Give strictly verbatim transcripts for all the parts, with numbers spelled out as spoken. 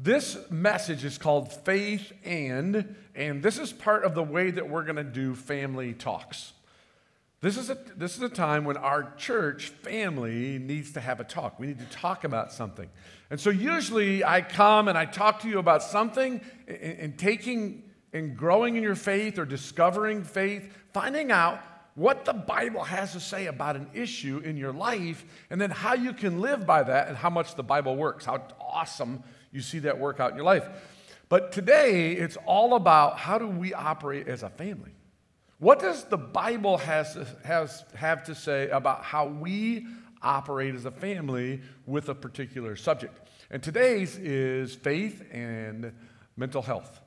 This message is called Faith and, and this is part of the way that we're going to do family talks. This is, a, this is a time when our church family needs to have a talk. We need to talk about something. And so usually I come and I talk to you about something and, and taking and growing in your faith or discovering faith, finding out what the Bible has to say about an issue in your life, and then how you can live by that and how much the Bible works, how awesome you see that work out in your life. But today it's all about how do we operate as a family. What does the Bible has, has, have to say about how we operate as a family with a particular subject? And today's is faith and mental health.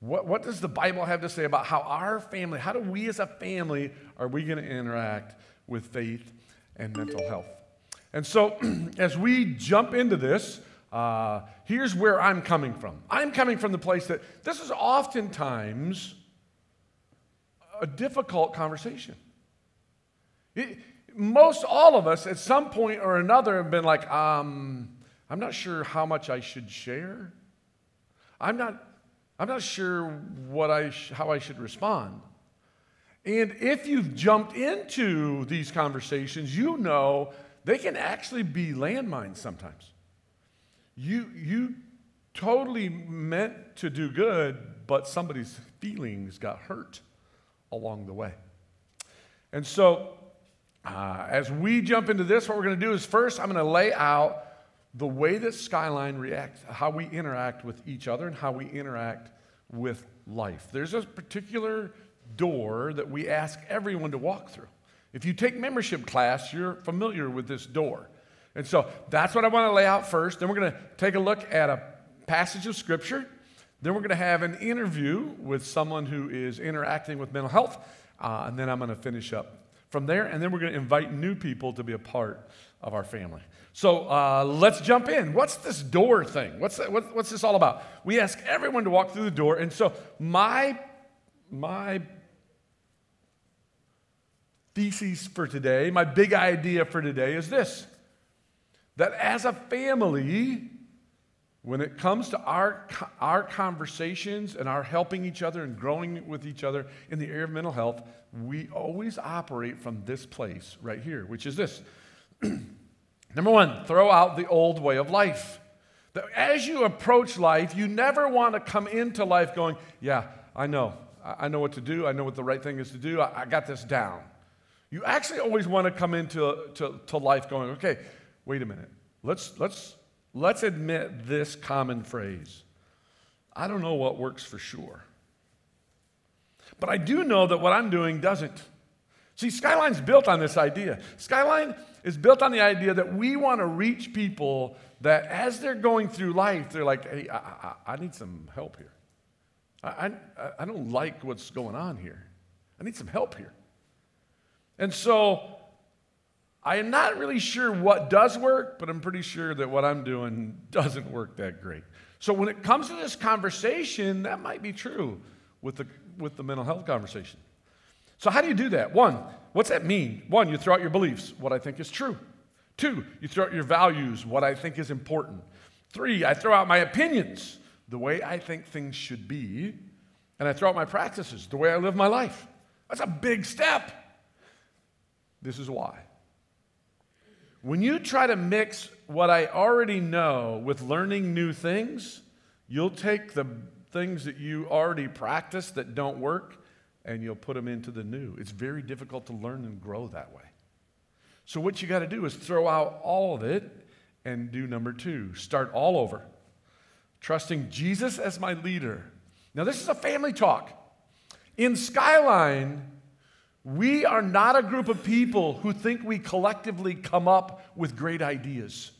What, what does the Bible have to say about how our family, how do we as a family, are we going to interact with faith and mental health? And so as we jump into this, uh, here's where I'm coming from. I'm coming from the place that this is oftentimes a difficult conversation. It, most all of us at some point or another have been like, um, I'm not sure how much I should share. I'm not, I'm not sure what I sh- how I should respond. And if you've jumped into these conversations, you know they can actually be landmines sometimes. You you totally meant to do good, but somebody's feelings got hurt along the way. And so uh, as we jump into this, what we're going to do is first I'm going to lay out the way that Skyline reacts, how we interact with each other and how we interact with life. There's a particular door that we ask everyone to walk through. If you take membership class, you're familiar with this door. And so that's what I want to lay out first. Then we're going to take a look at a passage of Scripture. Then we're going to have an interview with someone who is interacting with mental health, uh, and then I'm going to finish up from there, and then we're going to invite new people to be a part of our family. So uh, let's jump in. What's this door thing? What's that, what, what's this all about? We ask everyone to walk through the door, and so my, my thesis for today, my big idea for today is this, that as a family, when it comes to our, our conversations and our helping each other and growing with each other in the area of mental health, we always operate from this place right here, which is this. Number one, throw out the old way of life. As you approach life, you never want to come into life going, yeah, I know. I know what to do. I know what the right thing is to do. I, I got this down. You actually always want to come into to, to life going, okay, wait a minute. Let's let's... Let's admit this common phrase. I don't know what works for sure. But I do know that what I'm doing doesn't. See, Skyline's built on this idea. Skyline is built on the idea that we want to reach people that as they're going through life, they're like, hey, I, I, I need some help here. I, I, I don't like what's going on here. I need some help here. And so I am not really sure what does work, but I'm pretty sure that what I'm doing doesn't work that great. So when it comes to this conversation, that might be true with the with the mental health conversation. So how do you do that? One, what's that mean? One, you throw out your beliefs, what I think is true. Two, you throw out your values, what I think is important. Three, I throw out my opinions, the way I think things should be. And I throw out my practices, the way I live my life. That's a big step. This is why. When you try to mix what I already know with learning new things, you'll take the things that you already practice that don't work and you'll put them into the new. It's very difficult to learn and grow that way. So what you got to do is throw out all of it and do number two, start all over. Trusting Jesus as my leader. Now this is a family talk. In Skyline, we are not a group of people who think we collectively come up with great ideas.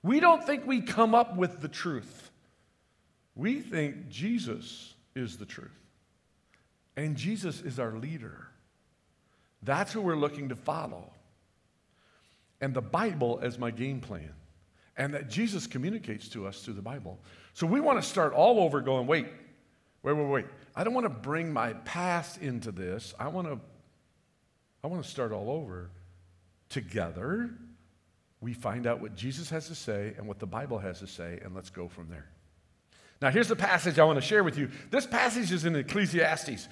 We don't think we come up with the truth. We think Jesus is the truth. And Jesus is our leader. That's who we're looking to follow. And the Bible as my game plan. And that Jesus communicates to us through the Bible. So we want to start all over going, wait, wait, wait, wait. I don't want to bring my past into this. I want to I want to start all over. Together, we find out what Jesus has to say and what the Bible has to say, and let's go from there. Now, here's the passage I want to share with you. This passage is in Ecclesiastes.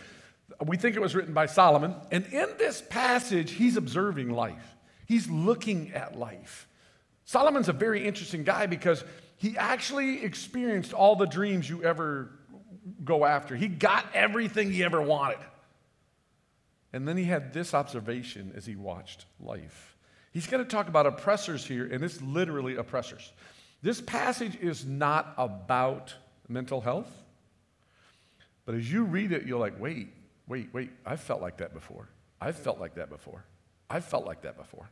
We think it was written by Solomon. And in this passage, he's observing life. He's looking at life. Solomon's a very interesting guy because he actually experienced all the dreams you ever go after. He got everything he ever wanted. And then he had this observation as he watched life. He's going to talk about oppressors here, and it's literally oppressors. This passage is not about mental health. But as you read it, you're like, wait, wait, wait, I've felt like that before. I've felt like that before. I've felt like that before.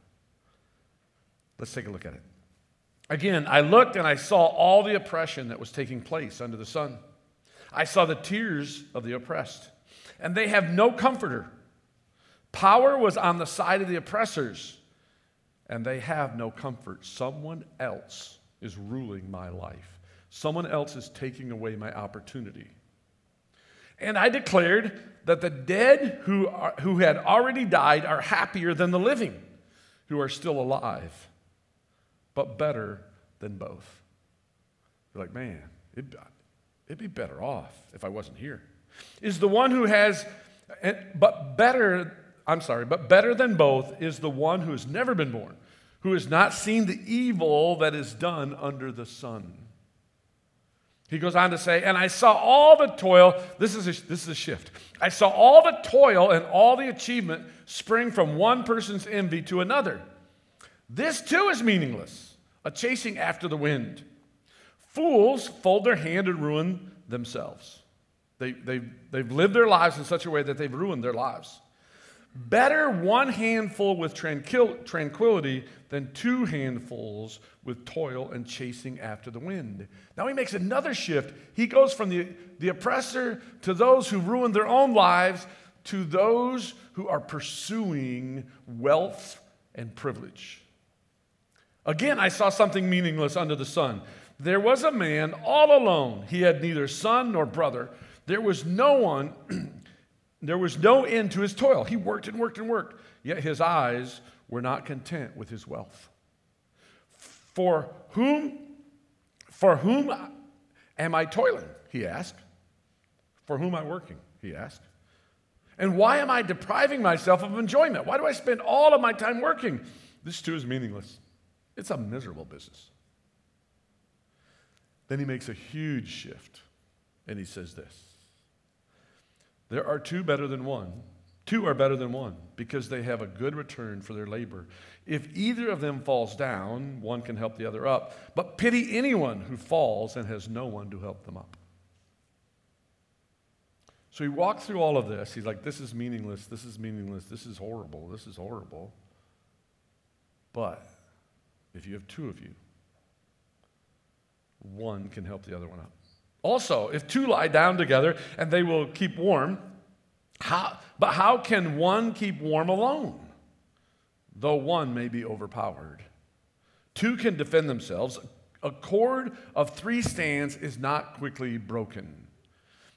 Let's take a look at it. Again, I looked and I saw all the oppression that was taking place under the sun. I saw the tears of the oppressed, and they have no comforter. Power was on the side of the oppressors, and they have no comfort. Someone else is ruling my life. Someone else is taking away my opportunity. And I declared that the dead who are, who had already died are happier than the living who are still alive, but better than both. You're like, man, it, it'd be better off if I wasn't here. Is the one who has, but better, I'm sorry, but better than both is the one who has never been born, who has not seen the evil that is done under the sun. He goes on to say, and I saw all the toil, this is, a, this is a shift. I saw all the toil and all the achievement spring from one person's envy to another. This too is meaningless, a chasing after the wind. Fools fold their hand and ruin themselves. They, they've, they've lived their lives in such a way that they've ruined their lives. Better one handful with tranquil, tranquility than two handfuls with toil and chasing after the wind. Now he makes another shift. He goes from the, the oppressor to those who ruined their own lives to those who are pursuing wealth and privilege. Again, I saw something meaningless under the sun. There was a man all alone. He had neither son nor brother. There was no one... There was no end to his toil. He worked and worked and worked, yet his eyes were not content with his wealth. For whom, for whom am I toiling? He asked. For whom am I working? He asked. And why am I depriving myself of enjoyment? Why do I spend all of my time working? This too is meaningless. It's a miserable business. Then he makes a huge shift, and he says this. There are two better than one. Two are better than one because they have a good return for their labor. If either of them falls down, one can help the other up. But pity anyone who falls and has no one to help them up. So he walked through all of this. He's like, this is meaningless. This is meaningless. This is horrible. This is horrible. But if you have two of you, one can help the other one up. Also, if two lie down together and they will keep warm, how, but how can one keep warm alone? Though one may be overpowered. Two can defend themselves. A cord of three strands is not quickly broken.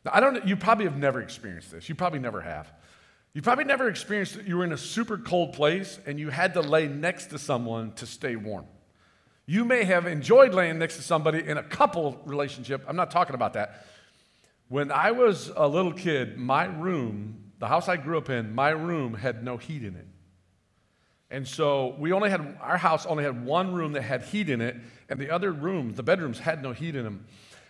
Now, I don't, you probably have never experienced this. You probably never have. You probably never experienced that you were in a super cold place and you had to lay next to someone to stay warm. You may have enjoyed laying next to somebody in a couple relationship. I'm not talking about that. When I was a little kid, my room, the house I grew up in, my room had no heat in it. And so we only had, our house only had one room that had heat in it, and the other rooms, the bedrooms, had no heat in them.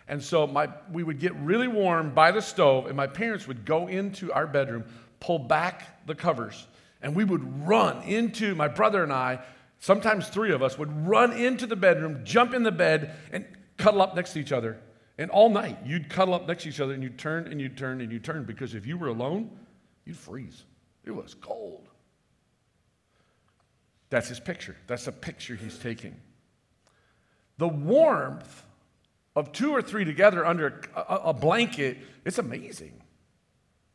And so my, we would get really warm by the stove, and my parents would go into our bedroom, pull back the covers, and we would run into, my brother and I, sometimes three of us would run into the bedroom, jump in the bed, and cuddle up next to each other. And all night, you'd cuddle up next to each other, and you'd turn, and you'd turn, and you'd turn, because if you were alone, you'd freeze. It was cold. That's his picture. That's the picture he's taking. The warmth of two or three together under a, a blanket, it's amazing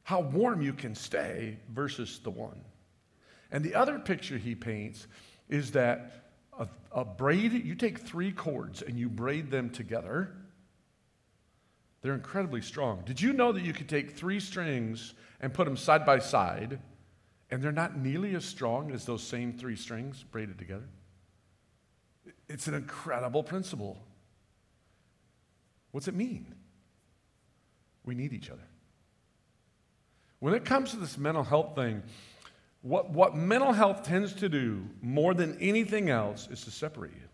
how warm you can stay versus the one. And the other picture he paints is that a, a braid, you take three cords and you braid them together. They're incredibly strong. Did you know that you could take three strings and put them side by side, and they're not nearly as strong as those same three strings braided together? It's an incredible principle. What's it mean? We need each other. When it comes to this mental health thing, what, what mental health tends to do more than anything else is to separate you.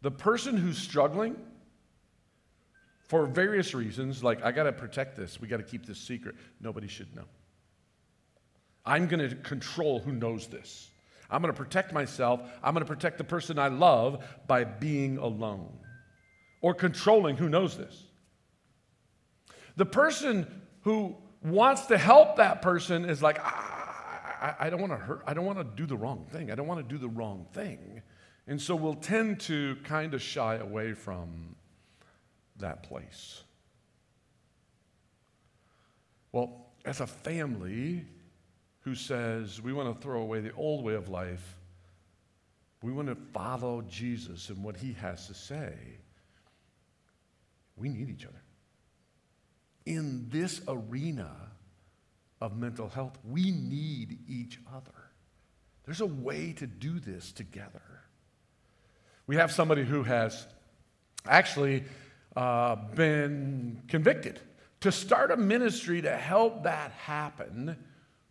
The person who's struggling, for various reasons, like, I got to protect this, we got to keep this secret, nobody should know. I'm going to control who knows this. I'm going to protect myself. I'm going to protect the person I love by being alone or controlling who knows this. The person who wants to help that person is like, ah, I, I don't want to hurt. I don't want to do the wrong thing. I don't want to do the wrong thing. And so we'll tend to kind of shy away from that place. Well, as a family who says we want to throw away the old way of life, we want to follow Jesus and what he has to say, we need each other. In this arena of mental health, we need each other. There's a way to do this together. We have somebody who has actually uh, been convicted to start a ministry to help that happen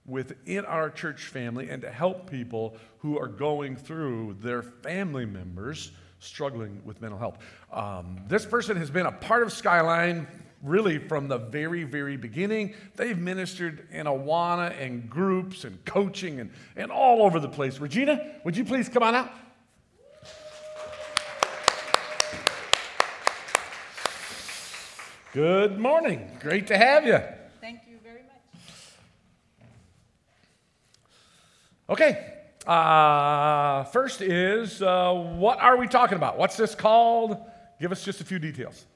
within our church family and to help people who are going through their family members struggling with mental health. Um, this person has been a part of Skyline really from the very, very beginning. They've ministered in Awana and groups and coaching and, and all over the place. Regina, would you please come on out? Good morning. Great to have you. Okay, uh, first is, uh, what are we talking about? What's this called? Give us just a few details.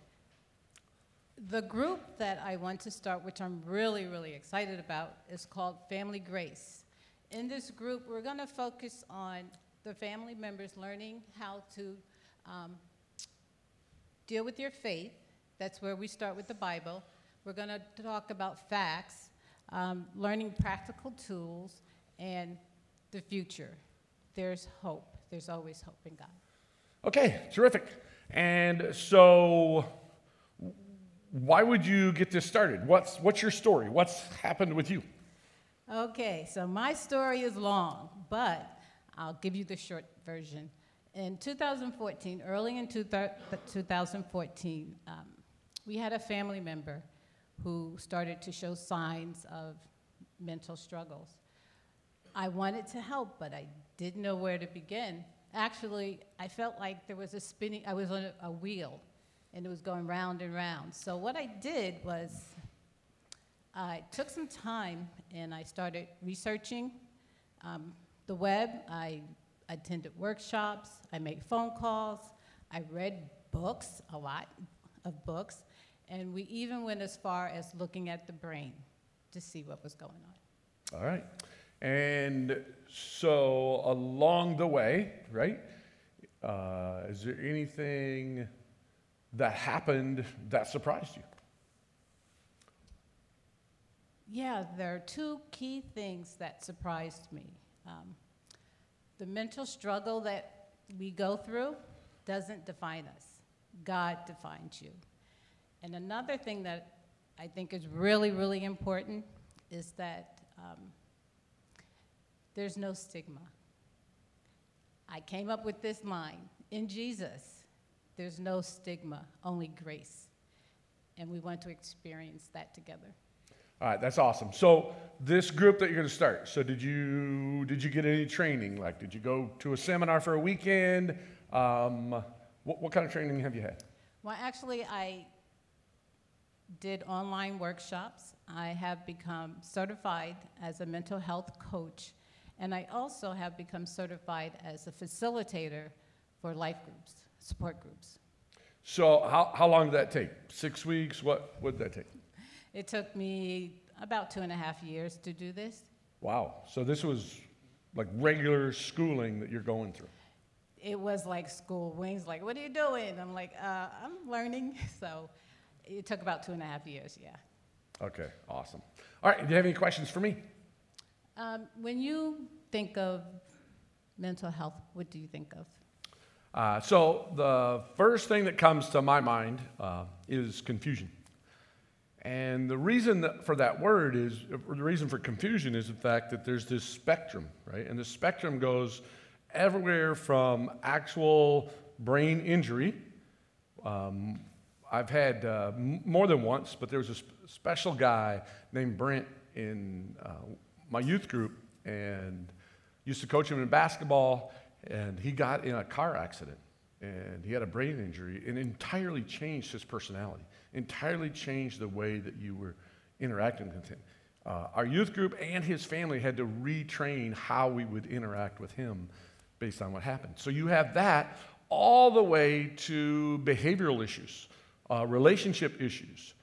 The group that I want to start, which I'm really, really excited about, is called Family Grace. In this group, we're going to focus on the family members learning how to um, deal with your faith. That's where we start with the Bible. We're going to talk about facts, um, learning practical tools, and the future. There's hope. There's always hope in God. Okay, terrific. And so why would you get this started? What's what's your story? What's happened with you? Okay, so my story is long, but I'll give you the short version. In two thousand fourteen, early in two thousand fourteen, um, we had a family member who started to show signs of mental struggles. I wanted to help, but I didn't know where to begin. Actually, I felt like there was a spinning, I was on a, a wheel, and it was going round and round. So what I did was I took some time, and I started researching um, the web. I attended workshops. I made phone calls. I read books, a lot of books, and we even went as far as looking at the brain to see what was going on. All right. And so along the way, right, uh, is there anything that happened that surprised you? Yeah, there are two key things that surprised me. Um, the mental struggle that we go through doesn't define us. God defines you. And another thing that I think is really, really important is that um, there's no stigma. I came up with this line, in Jesus, there's no stigma, only grace. And we want to experience that together. All right, that's awesome. So this group that you're going to start, so did you did you get any training? Like, did you go to a seminar for a weekend? Um, what, what kind of training have you had? Well, actually, I did online workshops. I have become certified as a mental health coach. And I also have become certified as a facilitator for life groups, support groups. So how, how long did that take? Six weeks? What what did that take? It took me about two and a half years to do this. Wow. So this was like regular schooling that you're going through. It was like school. Wayne's like, what are you doing? I'm like, uh, I'm learning. So it took about two and a half years, yeah. Okay, awesome. All right, do you have any questions for me? Um, when you think of mental health, what do you think of? Uh, so the first thing that comes to my mind uh, is confusion. And the reason that for that word is, or the reason for confusion is the fact that there's this spectrum, right? And the spectrum goes everywhere from actual brain injury. Um, I've had uh, m- more than once, but there was a sp- special guy named Brent in uh, my youth group, and used to coach him in basketball, and he got in a car accident, and he had a brain injury, and entirely changed his personality, entirely changed the way that you were interacting with him. Uh, our youth group and his family had to retrain how we would interact with him based on what happened. So you have that all the way to behavioral issues, uh, relationship issues,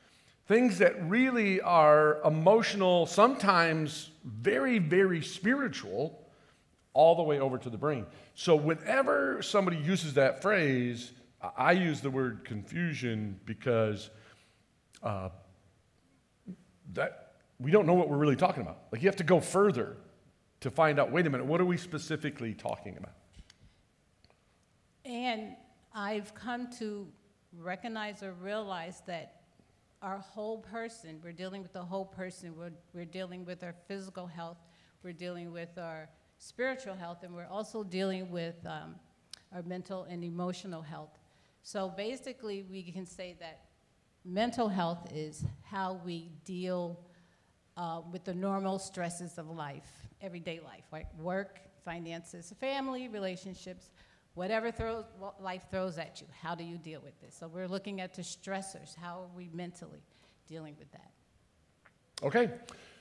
things that really are emotional, sometimes very, very spiritual, all the way over to the brain. So whenever somebody uses that phrase, I use the word confusion because uh, that we don't know what we're really talking about. Like, you have to go further to find out, wait a minute, what are we specifically talking about? And I've come to recognize or realize that our whole person, we're dealing with the whole person, we're, we're dealing with our physical health, we're dealing with our spiritual health, and we're also dealing with um, our mental and emotional health. So basically, we can say that mental health is how we deal uh, with the normal stresses of life, everyday life, like work, finances, family, relationships, whatever throws, what life throws at you. How do you deal with this? So we're looking at the stressors. How are we mentally dealing with that? Okay.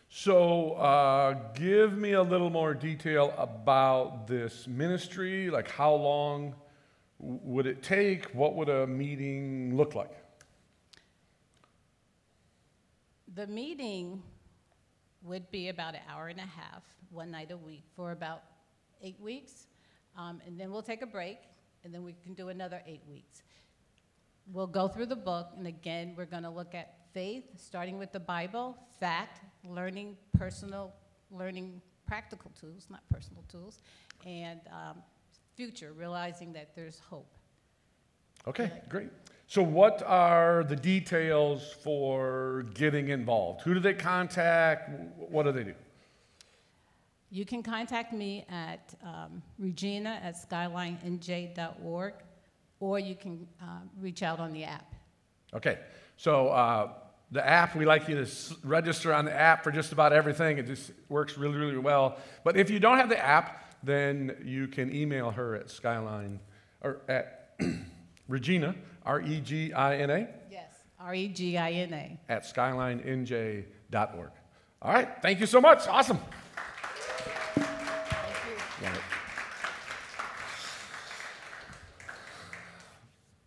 So uh, give me a little more detail about this ministry. Like, how long would it take? What would a meeting look like? The meeting would be about an hour and a half, one night a week, for about eight weeks. Um, and then we'll take a break, and then we can do another eight weeks. We'll go through the book, and again, we're going to look at faith, starting with the Bible, fact, learning personal, learning practical tools, not personal tools, and um, future, realizing that there's hope. Okay, like, great. So what are the details for getting involved? Who do they contact? What do they do? You can contact me at um, Regina at Skyline N J dot org, or you can uh, reach out on the app. Okay, so uh, the app, we like you to register on the app for just about everything. It just works really, really well. But if you don't have the app, then you can email her at Skyline, or at Regina, R E G I N A? Yes, R E G I N A. At Skyline N J dot org. All right, thank you so much. Awesome. Thank you. Right.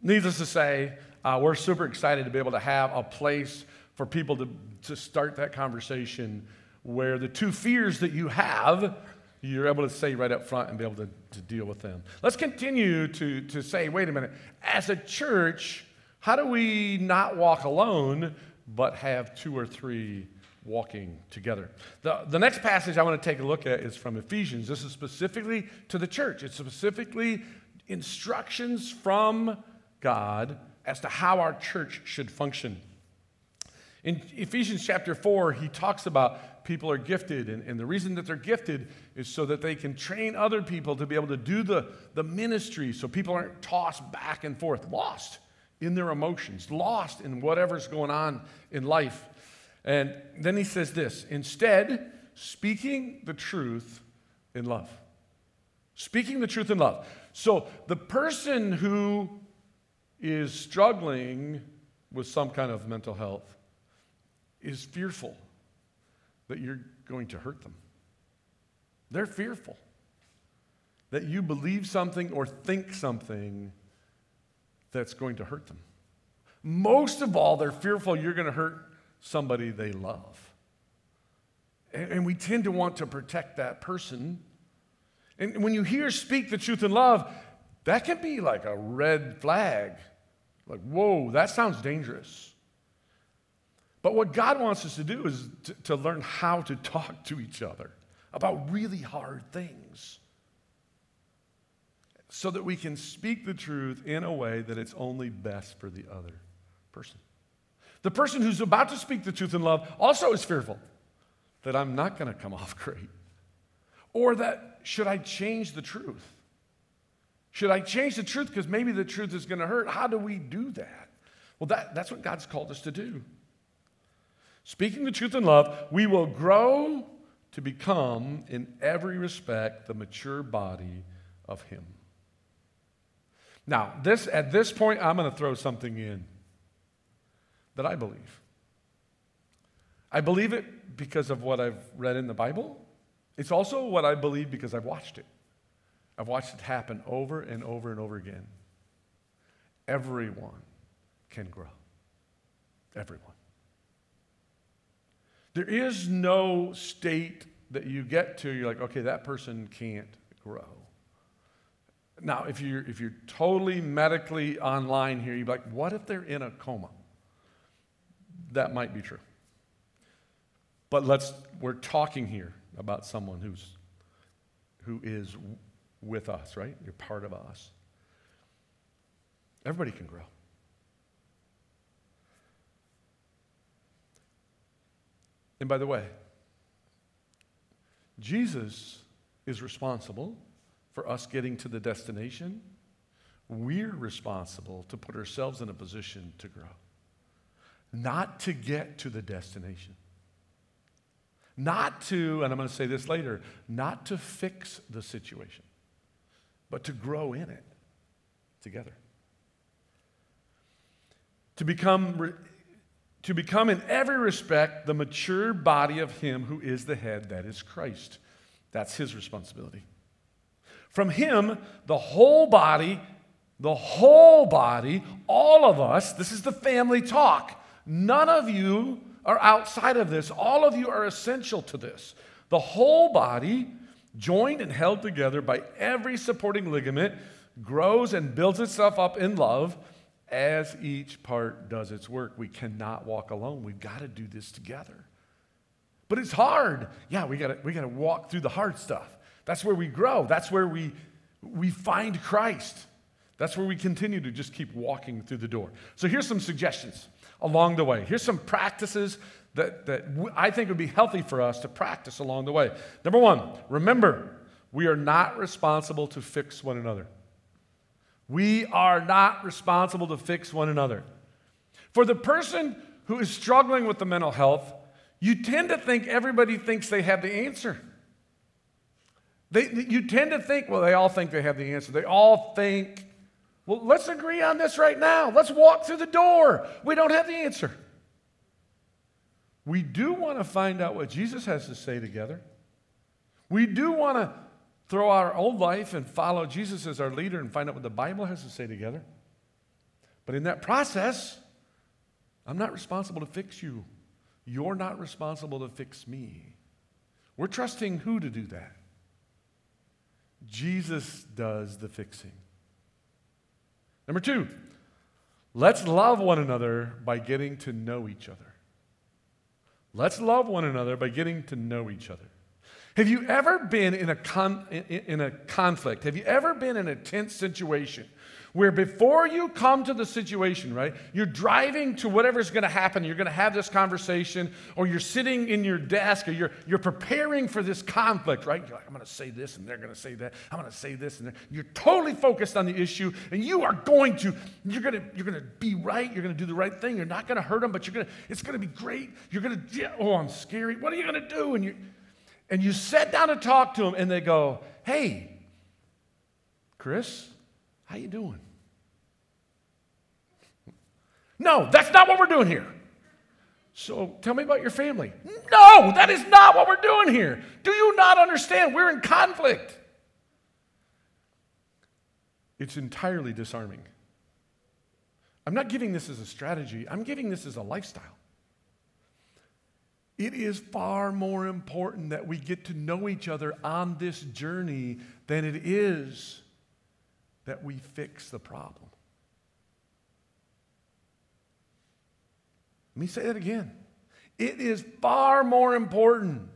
Needless to say, Uh, we're super excited to be able to have a place for people to, to start that conversation where the two fears that you have, you're able to say right up front and be able to, to deal with them. Let's continue to, to say, wait a minute, as a church, how do we not walk alone but have two or three walking together? The, the next passage I want to take a look at is from Ephesians. This is specifically to the church. It's specifically instructions from God as to how our church should function. In Ephesians chapter four, he talks about people are gifted, and, and the reason that they're gifted is so that they can train other people to be able to do the, the ministry, so people aren't tossed back and forth, lost in their emotions, lost in whatever's going on in life. And then he says this, instead, speaking the truth in love. Speaking the truth in love. So the person who is struggling with some kind of mental health is fearful that you're going to hurt them. They're fearful that you believe something or think something that's going to hurt them. Most of all, they're fearful you're going to hurt somebody they love. And, and we tend to want to protect that person. And when you hear speak the truth in love, that can be like a red flag. Like, whoa, that sounds dangerous. But what God wants us to do is to, to learn how to talk to each other about really hard things so that we can speak the truth in a way that it's only best for the other person. The person who's about to speak the truth in love also is fearful that I'm not going to come off great. Or that, should I change the truth? Should I change the truth because maybe the truth is going to hurt? How do we do that? Well, that, that's what God's called us to do. Speaking the truth in love, we will grow to become, in every respect, the mature body of Him. Now, this at this point, I'm going to throw something in that I believe. I believe it because of what I've read in the Bible. It's also what I believe because I've watched it. I've watched it happen over and over and over again. Everyone can grow. Everyone. There is no state that you get to, you're like, okay, that person can't grow. Now, if you're, if you're totally medically online here, you'd be like, what if they're in a coma? That might be true. But let's, we're talking here about someone who's, who is with us, right? You're part of us. Everybody can grow. And by the way, Jesus is responsible for us getting to the destination. We're responsible to put ourselves in a position to grow. Not to get to the destination. Not to, and I'm going to say this later, not to fix the situation, but to grow in it together. To become... Re- To become in every respect the mature body of Him who is the head, that is Christ. That's His responsibility. From Him, the whole body, the whole body, all of us, this is the family talk. None of you are outside of this. All of you are essential to this. The whole body, joined and held together by every supporting ligament, grows and builds itself up in love. As each part does its work, we cannot walk alone. We've got to do this together. But it's hard. Yeah, we got to we got to walk through the hard stuff. That's where we grow. That's where we we find Christ. That's where we continue to just keep walking through the door. So here's some suggestions along the way. Here's some practices that, that I think would be healthy for us to practice along the way. Number one, remember, we are not responsible to fix one another. We are not responsible to fix one another. For the person who is struggling with the mental health, you tend to think everybody thinks they have the answer. They, you tend to think, well, they all think they have the answer. They all think, well, let's agree on this right now. Let's walk through the door. We don't have the answer. We do want to find out what Jesus has to say together. We do want to throw our old life and follow Jesus as our leader and find out what the Bible has to say together. But in that process, I'm not responsible to fix you. You're not responsible to fix me. We're trusting who to do that? Jesus does the fixing. Number two, let's love one another by getting to know each other. Let's love one another by getting to know each other. Have you ever been in a con- in a conflict? Have you ever been in a tense situation where before you come to the situation, right, you're driving to whatever's going to happen, you're going to have this conversation, or you're sitting in your desk, or you're, you're preparing for this conflict, right? You're like, I'm going to say this, and they're going to say that. I'm going to say this, and they're... you're totally focused on the issue, and you are going to, you're going to, you're going to be right, you're going to do the right thing, you're not going to hurt them, but you're going to, it's going to be great, you're going to, yeah, oh, I'm scary, what are you going to do? And you And you sit down to talk to them, and they go, hey, Chris, how you doing? No, that's not what we're doing here. So tell me about your family. No, that is not what we're doing here. Do you not understand? We're in conflict. It's entirely disarming. I'm not giving this as a strategy. I'm giving this as a lifestyle. It is far more important that we get to know each other on this journey than it is that we fix the problem. Let me say that again. It is far more important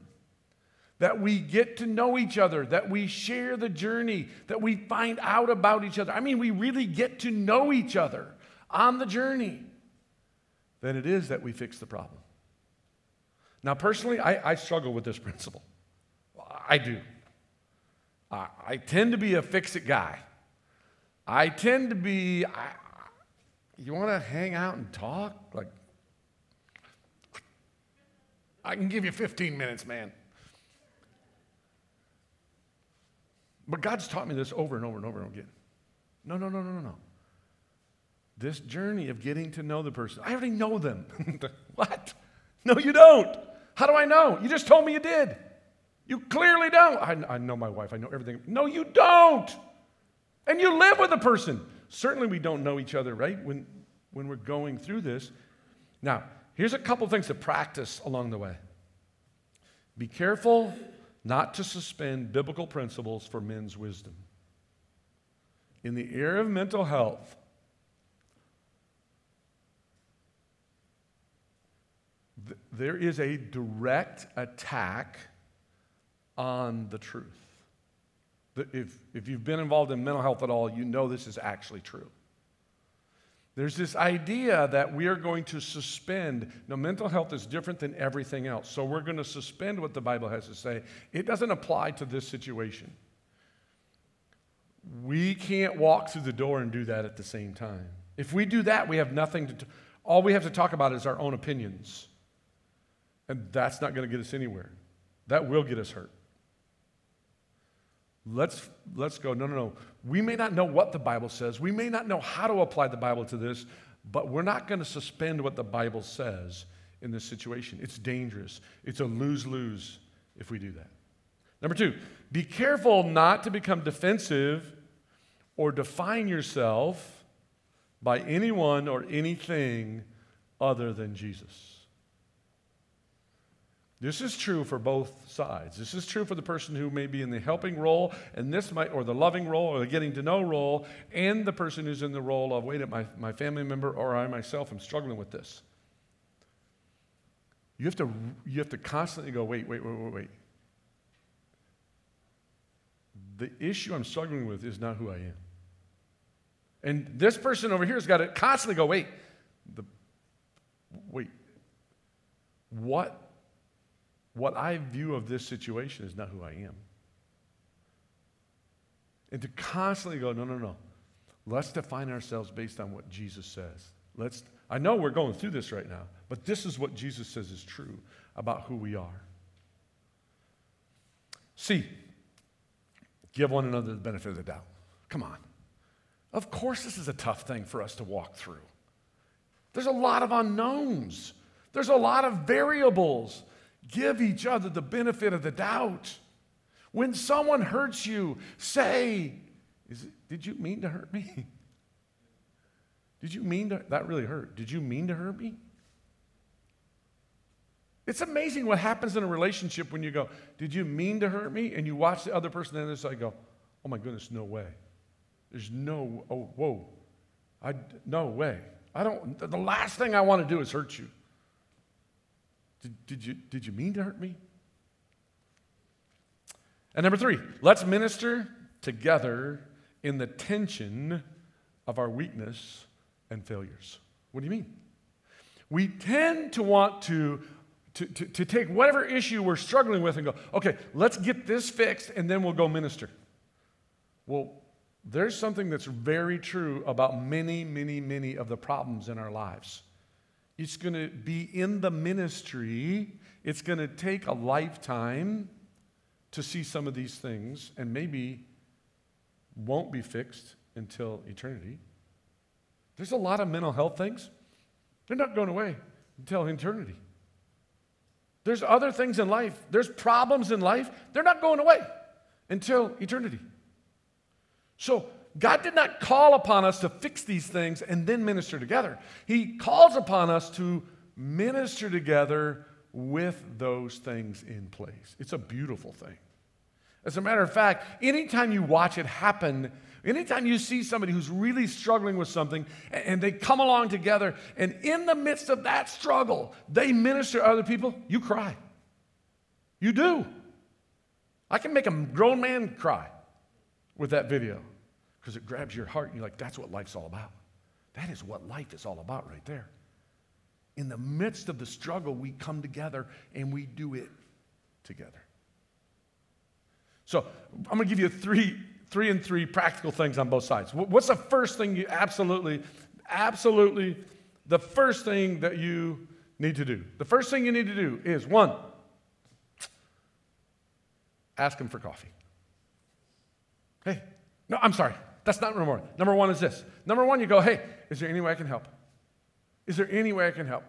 that we get to know each other, that we share the journey, that we find out about each other. I mean, we really get to know each other on the journey than it is that we fix the problem. Now, personally, I, I struggle with this principle. I do. I, I tend to be a fix-it guy. I tend to be, I, you want to hang out and talk? Like, I can give you fifteen minutes, man. But God's taught me this over and over and over again. No, no, no, no, no, no. This journey of getting to know the person. I already know them. What? No, you don't. How do I know? You just told me you did. You clearly don't. I, I know my wife. I know everything. No, you don't. And you live with a person. Certainly we don't know each other, right, when, when we're going through this. Now, here's a couple things to practice along the way. Be careful not to suspend biblical principles for men's wisdom. In the area of mental health, th- there is a direct attack on the truth. If, if you've been involved in mental health at all, you know this is actually true. There's this idea that we are going to suspend. Now, mental health is different than everything else, so we're going to suspend what the Bible has to say. It doesn't apply to this situation. We can't walk through the door and do that at the same time. If we do that, we have nothing to, t- all we have to talk about is our own opinions. And that's not going to get us anywhere. That will get us hurt. Let's let's go, no, no, no. We may not know what the Bible says. We may not know how to apply the Bible to this, but we're not going to suspend what the Bible says in this situation. It's dangerous. It's a lose-lose if we do that. Number two, be careful not to become defensive or define yourself by anyone or anything other than Jesus. This is true for both sides. This is true for the person who may be in the helping role, and this might, or the loving role, or the getting to know role, and the person who's in the role of, wait, my, my family member or I myself am struggling with this. You have to, you have to constantly go, wait, wait, wait, wait, wait. The issue I'm struggling with is not who I am. And this person over here has got to constantly go, wait, the, wait, what? What I view of this situation is not who I am. And to constantly go, no, no, no. Let's define ourselves based on what Jesus says. Let's. I know we're going through this right now, but this is what Jesus says is true about who we are. See, give one another the benefit of the doubt. Come on. Of course this is a tough thing for us to walk through. There's a lot of unknowns. There's a lot of variables. Give each other the benefit of the doubt. When someone hurts you, say, Is it, did you mean to hurt me? Did you mean to, that really hurt. Did you mean to hurt me? It's amazing what happens in a relationship when you go, did you mean to hurt me? And you watch the other person on the other side go, oh my goodness, no way. There's no, oh, whoa. I, no way. I don't, the last thing I want to do is hurt you. Did, did you did you mean to hurt me? And number three, let's minister together in the tension of our weakness and failures. What do you mean? We tend to want to, to, to, to take whatever issue we're struggling with and go, okay, let's get this fixed and then we'll go minister. Well, there's something that's very true about many, many, many of the problems in our lives. It's going to be in the ministry. It's going to take a lifetime to see some of these things and maybe won't be fixed until eternity. There's a lot of mental health things. They're not going away until eternity. There's other things in life. There's problems in life. They're not going away until eternity. So, God did not call upon us to fix these things and then minister together. He calls upon us to minister together with those things in place. It's a beautiful thing. As a matter of fact, anytime you watch it happen, anytime you see somebody who's really struggling with something and they come along together and in the midst of that struggle, they minister to other people, you cry. You do. I can make a grown man cry with that video. Because it grabs your heart and you're like, that's what life's all about. That is what life is all about right there. in the midst of the struggle, we come together and we do it together. So I'm going to give you three, three and three practical things on both sides. What's the first thing you absolutely, absolutely, the first thing that you need to do? The first thing you need to do is, one, ask him for coffee. Hey, no, I'm sorry. That's not number one. Number one is this. Number one, you go, hey, is there any way I can help? Is there any way I can help?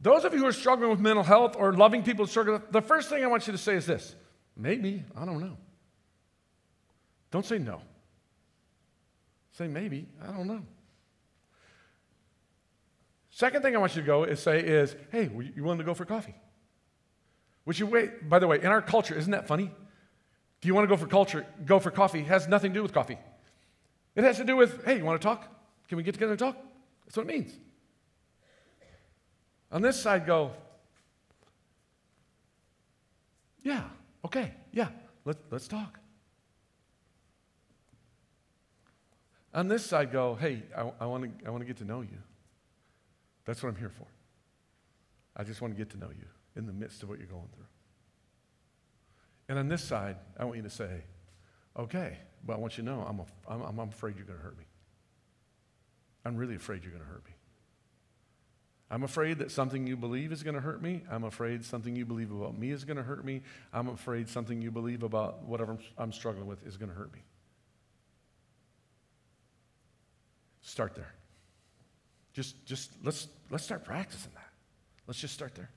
Those of you who are struggling with mental health or loving people who struggle, the first thing I want you to say is this. Maybe, I don't know. Don't say no. Say maybe, I don't know. Second thing I want you to go is say is, hey, you willing to go for coffee? Would you wait? By the way, in our culture, isn't that funny? If you want to go for culture, go for coffee. It has nothing to do with coffee. It has to do with, hey, you want to talk? Can we get together and talk? That's what it means. On this side, go, yeah, okay, yeah, let, let's talk. On this side, go, hey, I, I want to I want to get to know you. That's what I'm here for. I just want to get to know you in the midst of what you're going through. And on this side, I want you to say, okay, but I want you to know I'm, a, I'm, I'm afraid you're going to hurt me. I'm really afraid you're going to hurt me. I'm afraid that something you believe is going to hurt me. I'm afraid something you believe about me is going to hurt me. I'm afraid something you believe about whatever I'm, I'm struggling with is going to hurt me. Start there. Just, just let's, let's start practicing that. Let's just start there.